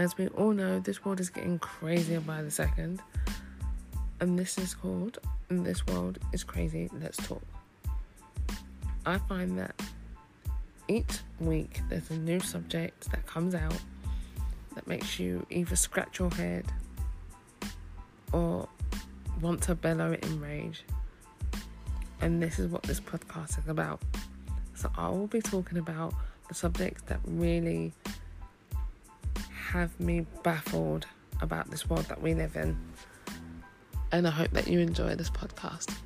As we all know, this world is getting crazier by the second. And this is called This World is Crazy, Let's Talk. I find that each week there's a new subject that comes out that makes you either scratch your head or want to bellow in rage. And this is what this podcast is about. So I will be talking about the subjects that really have me baffled about this world that we live in. And I hope that you enjoy this podcast.